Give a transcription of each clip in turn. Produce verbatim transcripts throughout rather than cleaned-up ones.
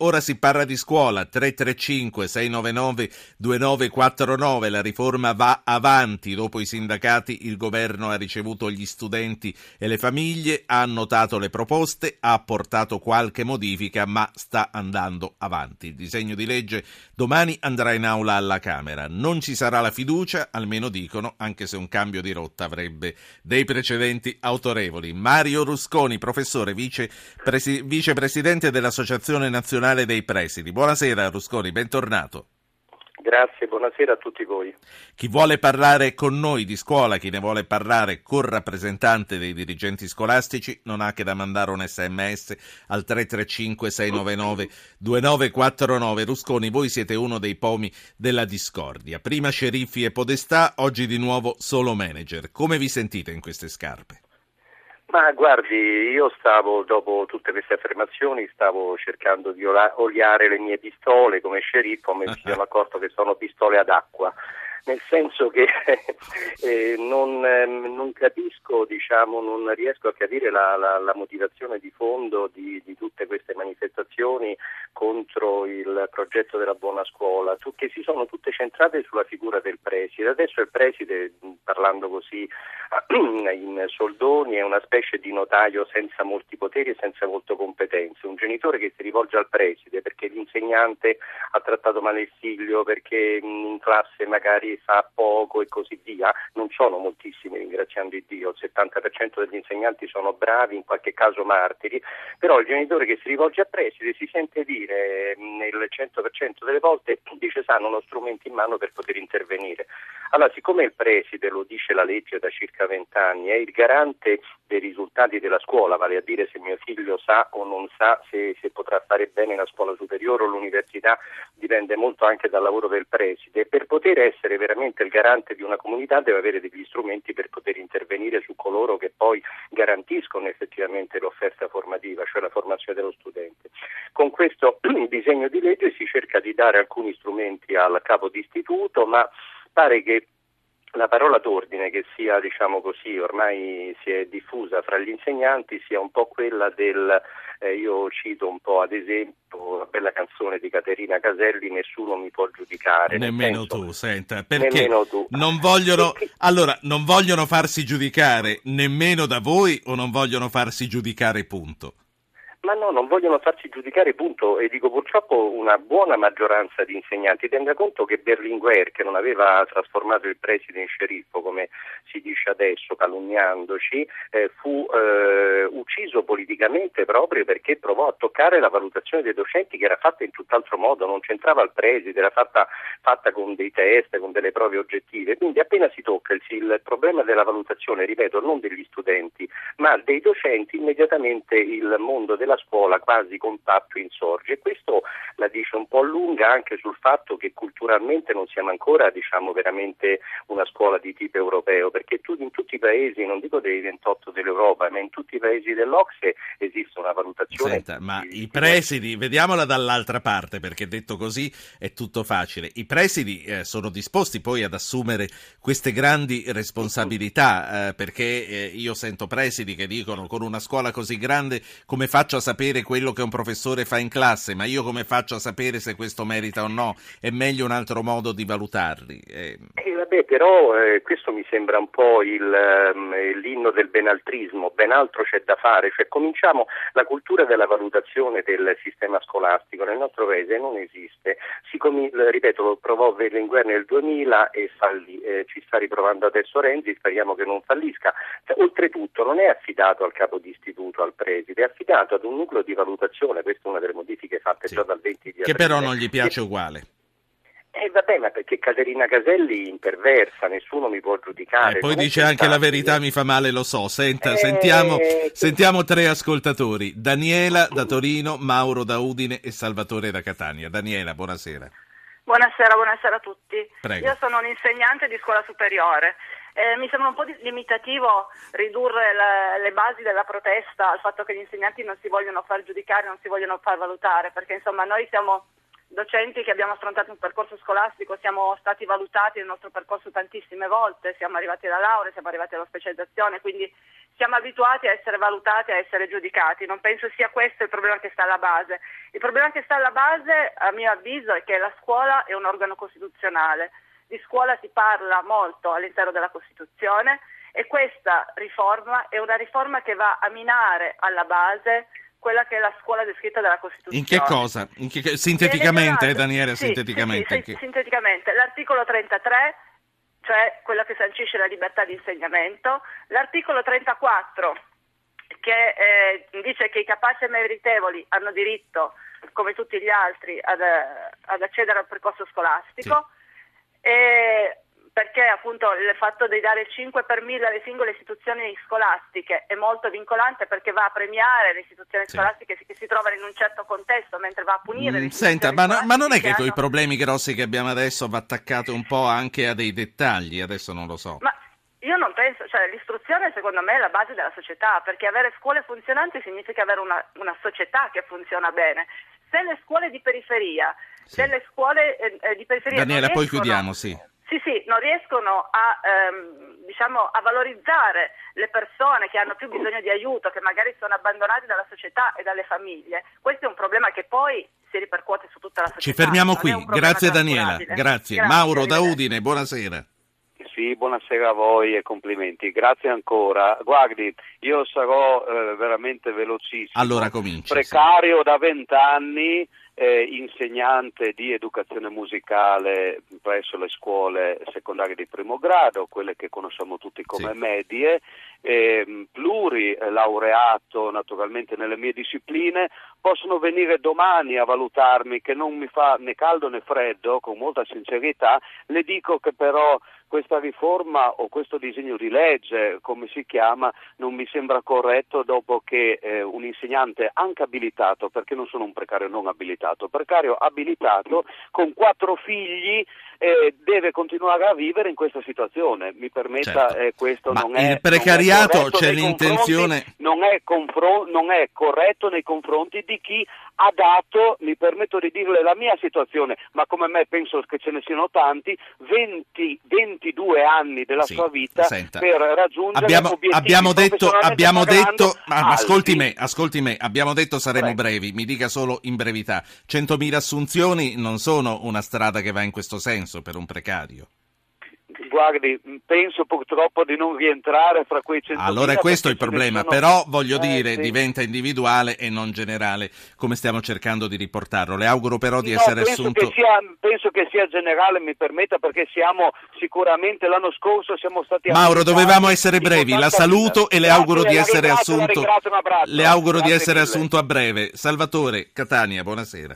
Ora si parla di scuola, tre tre cinque sei nove nove due nove quattro nove, la riforma va avanti, dopo i sindacati il governo ha ricevuto gli studenti e le famiglie, ha notato le proposte, ha apportato qualche modifica ma sta andando avanti. Il disegno di legge domani andrà in aula alla Camera, non ci sarà la fiducia, almeno dicono, anche se un cambio di rotta avrebbe dei precedenti autorevoli. Mario Rusconi, professore, vice presi- vicepresidente dell'Associazione Nazionale dei Presidi. Buonasera Rusconi, bentornato. Grazie, buonasera a tutti voi. Chi vuole parlare con noi di scuola, chi ne vuole parlare col rappresentante dei dirigenti scolastici, non ha che da mandare un sms al tre tre cinque sei nove nove due nove quattro nove. Rusconi, voi siete uno dei pomi della discordia. Prima sceriffi e podestà, oggi di nuovo solo manager. Come vi sentite in queste scarpe? Ma guardi, io stavo, dopo tutte queste affermazioni, stavo cercando di oliare le mie pistole come sceriffo, ma mi sono accorto che sono pistole ad acqua, nel senso che eh, non, eh, non capisco, diciamo, non riesco a capire la, la, la motivazione di fondo di, di tutte queste manifestazioni contro il progetto della buona scuola, che si sono tutte centrate sulla figura del preside. Adesso il preside, parlando così in soldoni, è una specie di notaio senza molti poteri e senza molte competenze, un genitore che si rivolge al preside perché l'insegnante ha trattato male il figlio, perché in classe magari fa poco e così via. Non sono moltissimi, ringraziando Dio, il settanta per cento degli insegnanti sono bravi, in qualche caso martiri, però il genitore che si rivolge al preside si sente dire nel cento per cento delle volte, dice, sa, non ho strumenti in mano per poter intervenire. Allora, siccome il preside, lo dice la legge da circa vent'anni, è il garante dei risultati della scuola, vale a dire se mio figlio sa o non sa, se, se potrà fare bene la scuola superiore o l'università, dipende molto anche dal lavoro del preside. Per poter essere veramente il garante di una comunità deve avere degli strumenti per poter intervenire su coloro che poi garantiscono effettivamente l'offerta formativa, cioè la formazione dello studente. Con questo disegno di legge si cerca di dare alcuni strumenti al capo d'istituto, ma pare che la parola d'ordine che sia, diciamo così, ormai si è diffusa fra gli insegnanti sia un po' quella del, eh, io cito un po' ad esempio la bella canzone di Caterina Caselli, nessuno mi può giudicare. Nemmeno senso, tu, senta, perché nemmeno tu. Non vogliono, perché... allora, non vogliono farsi giudicare nemmeno da voi o non vogliono farsi giudicare punto? Ma no, non vogliono farsi giudicare, punto, e dico purtroppo una buona maggioranza di insegnanti. Tenga conto che Berlinguer, che non aveva trasformato il preside in sceriffo, come si dice adesso, calunniandoci, eh, fu eh, ucciso politicamente proprio perché provò a toccare la valutazione dei docenti, che era fatta in tutt'altro modo, non c'entrava il preside, era fatta, fatta con dei test, con delle prove oggettive. Quindi appena si tocca il, il problema della valutazione, ripeto, non degli studenti, ma dei docenti, immediatamente il mondo della scuola quasi compatto insorge, e questo la dice un po' lunga anche sul fatto che culturalmente non siamo ancora, diciamo, veramente una scuola di tipo europeo, perché tu, in tutti i paesi, non dico dei ventotto dell'Europa, ma in tutti i paesi dell'Ocse esiste una valutazione. Senta, di... ma i presidi, vediamola dall'altra parte, perché detto così è tutto facile, i presidi eh, sono disposti poi ad assumere queste grandi responsabilità, eh, perché eh, io sento presidi che dicono, con una scuola così grande come faccio a sapere quello che un professore fa in classe, ma io come faccio a sapere se questo merita o no? È meglio un altro modo di valutarli. Eh. Eh, vabbè, però eh, questo mi sembra un po' il, um, l'inno del benaltrismo, ben altro c'è da fare, cioè cominciamo, la cultura della valutazione del sistema scolastico nel nostro paese non esiste. Siccome, ripeto, lo provò Berlinguer nel duemila e fallì, eh, ci sta riprovando adesso Renzi, speriamo che non fallisca. Oltretutto non è affidato al capo d'istituto, al preside, è affidato ad un nucleo di valutazione. Questa è una delle modifiche fatte sì, già dal venti di aprile, che però non gli piace e... uguale. Eh vabbè, ma perché Caterina Caselli imperversa, nessuno mi può giudicare. Eh, poi dice anche tanti, la verità mi fa male, lo so. Senta, eh... sentiamo, sentiamo tre ascoltatori, Daniela da Torino, Mauro da Udine e Salvatore da Catania. Daniela, buonasera. Buonasera, buonasera a tutti. Prego. Io sono un insegnante di scuola superiore. Eh, mi sembra un po' limitativo ridurre la, le basi della protesta al fatto che gli insegnanti non si vogliono far giudicare, non si vogliono far valutare, perché insomma noi siamo docenti che abbiamo affrontato un percorso scolastico, siamo stati valutati nel nostro percorso tantissime volte, siamo arrivati alla laurea, siamo arrivati alla specializzazione, quindi siamo abituati a essere valutati, a essere giudicati. Non penso sia questo il problema che sta alla base. Il problema che sta alla base, a mio avviso, è che la scuola è un organo costituzionale. Di scuola si parla molto all'interno della Costituzione e questa riforma è una riforma che va a minare alla base quella che è la scuola descritta dalla Costituzione. In che cosa? In che... Sinteticamente, eh, Daniele, sì, sinteticamente. Sì, sì, anche... sinteticamente. L'articolo trentatré, cioè quella che sancisce la libertà di insegnamento, l'articolo trentaquattro che eh, dice che i capaci e meritevoli hanno diritto, come tutti gli altri, ad, ad accedere al percorso scolastico, sì. E perché appunto il fatto di dare cinque per mille alle singole istituzioni scolastiche è molto vincolante, perché va a premiare le istituzioni sì. scolastiche che si trovano in un certo contesto, mentre va a punire mm, le Senta, ma, no, ma non è che hanno... i problemi grossi che abbiamo adesso va attaccato un po' anche a dei dettagli, adesso non lo so. Ma io non penso, cioè l'istruzione secondo me è la base della società, perché avere scuole funzionanti significa avere una, una società che funziona bene. Se le scuole di periferia, sì. se le scuole eh, di periferia... Daniela, poi riescono... chiudiamo, sì. Sì, sì, non riescono a, ehm, diciamo, a valorizzare le persone che hanno più bisogno di aiuto, che magari sono abbandonati dalla società e dalle famiglie. Questo è un problema che poi si ripercuote su tutta la società. Ci fermiamo non qui. Grazie Daniela, grazie. grazie. Mauro da Udine, buonasera. Sì, buonasera a voi e complimenti. Grazie ancora. Guardi, io sarò eh, veramente velocissimo. Allora cominci. Precario sì. da vent'anni. Eh, insegnante di educazione musicale presso le scuole secondarie di primo grado, quelle che conosciamo tutti come sì. medie, eh, plurilaureato naturalmente nelle mie discipline, possono venire domani a valutarmi, che non mi fa né caldo né freddo, con molta sincerità, le dico che però questa riforma o questo disegno di legge, come si chiama, non mi sembra corretto dopo che eh, un insegnante anche abilitato, perché non sono un precario non abilitato, precario abilitato con quattro figli eh, deve continuare a vivere in questa situazione. Mi permetta, certo. eh, questo Ma non è il precariato, non è c'è l'intenzione non è, confron- non è corretto nei confronti di chi ha dato, mi permetto di dirle la mia situazione, ma come me penso che ce ne siano tanti, venti, ventidue anni della sì, sua vita senta. per raggiungere abbiamo, obiettivi abbiamo detto, abbiamo detto ma, ascolti me, ascolti me, abbiamo detto saremo Prego. brevi, mi dica solo in brevità, centomila assunzioni non sono una strada che va in questo senso per un precario. Guardi, penso purtroppo di non rientrare fra quei centomila. Allora questo è il problema, sono... però voglio eh, dire sì. diventa individuale e non generale come stiamo cercando di riportarlo. Le auguro però di no, essere penso assunto... Che sia, penso che sia generale, mi permetta, perché siamo sicuramente l'anno scorso siamo stati... Mauro, dovevamo essere brevi, la saluto e le auguro grazie, di essere ringrazio, assunto... Ringrazio, le auguro grazie di essere mille. assunto a breve. Salvatore, Catania, buonasera.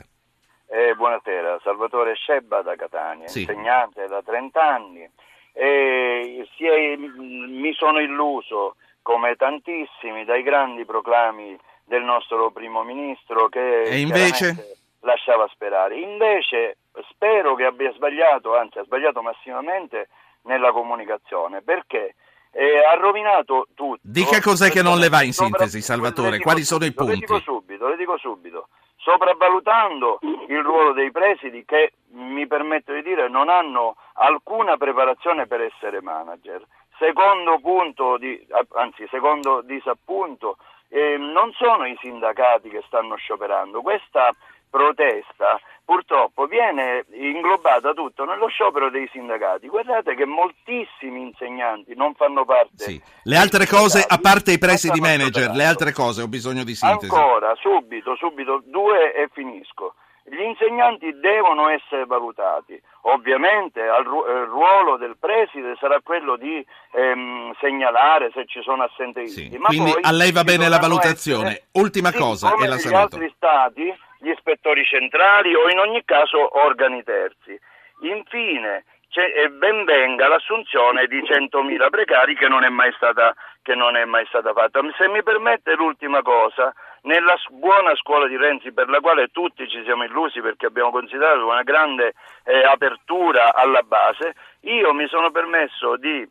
Eh, buonasera, Salvatore Scebba da Catania, sì. insegnante da trenta anni. E si è, mi sono illuso, come tantissimi, dai grandi proclami del nostro primo ministro che e invece lasciava sperare. Invece spero che abbia sbagliato, anzi ha sbagliato massimamente nella comunicazione, perché eh, ha rovinato tutto. Dica cos'è che non le va in sintesi, Salvatore, quali sono i punti? Le dico subito, le dico subito. Sopravvalutando il ruolo dei presidi che, mi permetto di dire, non hanno alcuna preparazione per essere manager. Secondo punto, di, anzi secondo disappunto, eh, non sono i sindacati che stanno scioperando. Questa protesta purtroppo viene inglobata tutto nello sciopero dei sindacati. Guardate che moltissimi insegnanti non fanno parte. Sì. Le altre cose, a parte i presidi manager, tanto. le altre cose, ho bisogno di sintesi. Ancora, subito, subito, due e finisco. Gli insegnanti devono essere valutati, ovviamente al ru- il ruolo del preside sarà quello di ehm, segnalare se ci sono assenteismi. Sì. Ma quindi poi a lei va bene la valutazione. Essere... Ultima sì, cosa, e la saluto. Gli altri stati, gli ispettori centrali o in ogni caso organi terzi. Infine, c'è, ben venga l'assunzione di centomila precari che non è mai stata, che non è mai stata fatta. Se mi permette l'ultima cosa, nella buona scuola di Renzi, per la quale tutti ci siamo illusi perché abbiamo considerato una grande eh, apertura alla base, io mi sono permesso di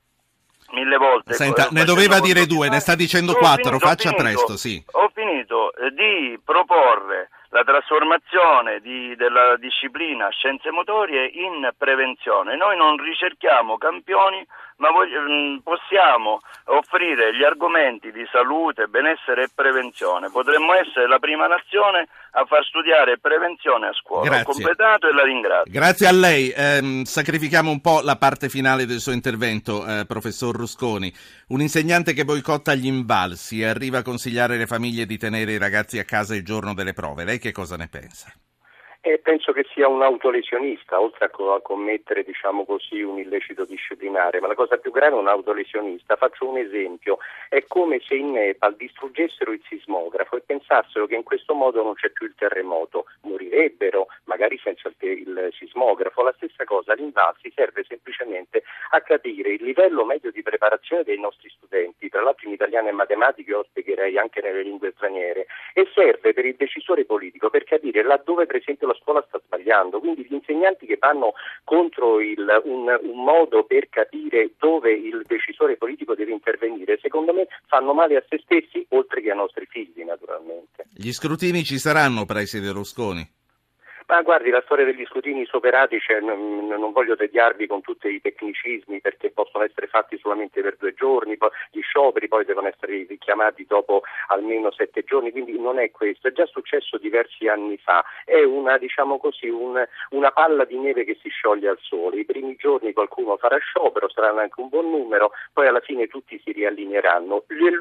mille volte... Senta, ne doveva dire due, ne sta dicendo quattro, faccia presto, sì. Ho finito di proporre la trasformazione di, della disciplina scienze motorie in prevenzione. Noi non ricerchiamo campioni, ma voglio, possiamo offrire gli argomenti di salute, benessere e prevenzione. Potremmo essere la prima nazione a far studiare prevenzione a scuola. Grazie. Ho completato e la ringrazio. Grazie a lei. Eh, sacrifichiamo un po' la parte finale del suo intervento, eh, professor Rusconi. Un insegnante che boicotta gli INVALSI e arriva a consigliare alle famiglie di tenere i ragazzi a casa il giorno delle prove. Lei che cosa ne pensa? E penso che sia un autolesionista, oltre a, co- a commettere, diciamo così, un illecito disciplinare, ma la cosa più grave è un autolesionista. Faccio un esempio: è come se in Nepal distruggessero il sismografo e pensassero che in questo modo non c'è più il terremoto, morirebbero magari senza il sismografo. La stessa cosa, l'INVALSI serve semplicemente a capire il livello medio di preparazione dei nostri studenti, tra l'altro in italiano e matematica, io spiegherei anche nelle lingue straniere, e serve per il decisore politico per capire laddove per esempio la scuola sta sbagliando. Quindi gli insegnanti che vanno contro il, un, un modo per capire dove il decisore politico deve intervenire, secondo me fanno male a se stessi, oltre che ai nostri figli, naturalmente. Gli scrutini ci saranno, preside Rusconi? Ma guardi, la storia degli scrutini superati, cioè, non, non voglio tediarvi con tutti i tecnicismi, perché possono essere fatti solamente per due giorni, poi gli scioperi poi devono essere richiamati dopo almeno sette giorni, quindi non è questo, è già successo diversi anni fa, è una, diciamo così, un, una palla di neve che si scioglie al sole. I primi giorni qualcuno farà sciopero, saranno anche un buon numero, poi alla fine tutti si riallineeranno. Gli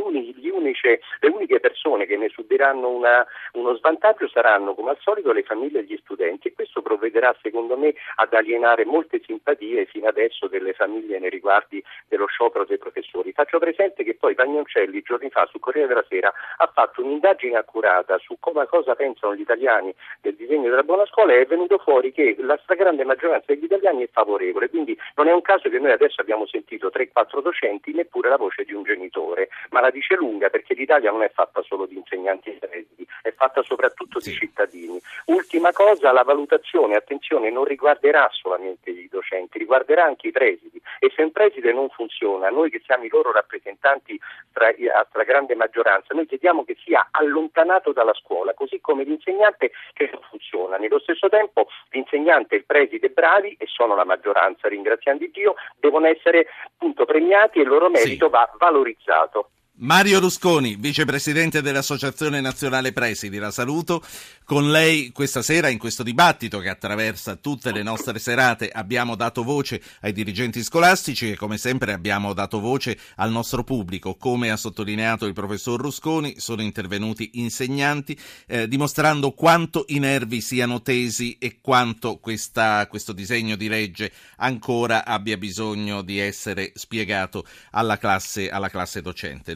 unici, le uniche persone che ne subiranno una, uno svantaggio saranno, come al solito, le famiglie e gli studenti. E questo provvederà, secondo me, ad alienare molte simpatie fino adesso delle famiglie nei riguardi dello sciopero dei professori. Faccio presente che poi Pagnoncelli giorni fa sul Corriere della Sera ha fatto un'indagine accurata su come, cosa pensano gli italiani del disegno della buona scuola, e è venuto fuori che la stragrande maggioranza degli italiani è favorevole. Quindi non è un caso che noi adesso abbiamo sentito tre quattro docenti, neppure la voce di un genitore, ma la dice lunga, perché l'Italia non è fatta solo di insegnanti e presidi, è fatta soprattutto sì. di cittadini. Ultima cosa, la valutazione, attenzione, non riguarderà solamente i docenti, riguarderà anche i presidi, e se un preside non funziona, noi che siamo i loro rappresentanti tra, a stragrande maggioranza, noi chiediamo che sia allontanato dalla scuola, così come l'insegnante che non funziona. Nello stesso tempo l'insegnante e il preside bravi, e sono la maggioranza, ringraziando Dio, devono essere appunto premiati e il loro merito sì. va valorizzato. Mario Rusconi, vicepresidente dell'Associazione Nazionale Presidi, la saluto. Con lei questa sera, in questo dibattito che attraversa tutte le nostre serate, abbiamo dato voce ai dirigenti scolastici e come sempre abbiamo dato voce al nostro pubblico. Come ha sottolineato il professor Rusconi, sono intervenuti insegnanti, eh, dimostrando quanto i nervi siano tesi e quanto questa, questo disegno di legge ancora abbia bisogno di essere spiegato alla classe, alla classe docente.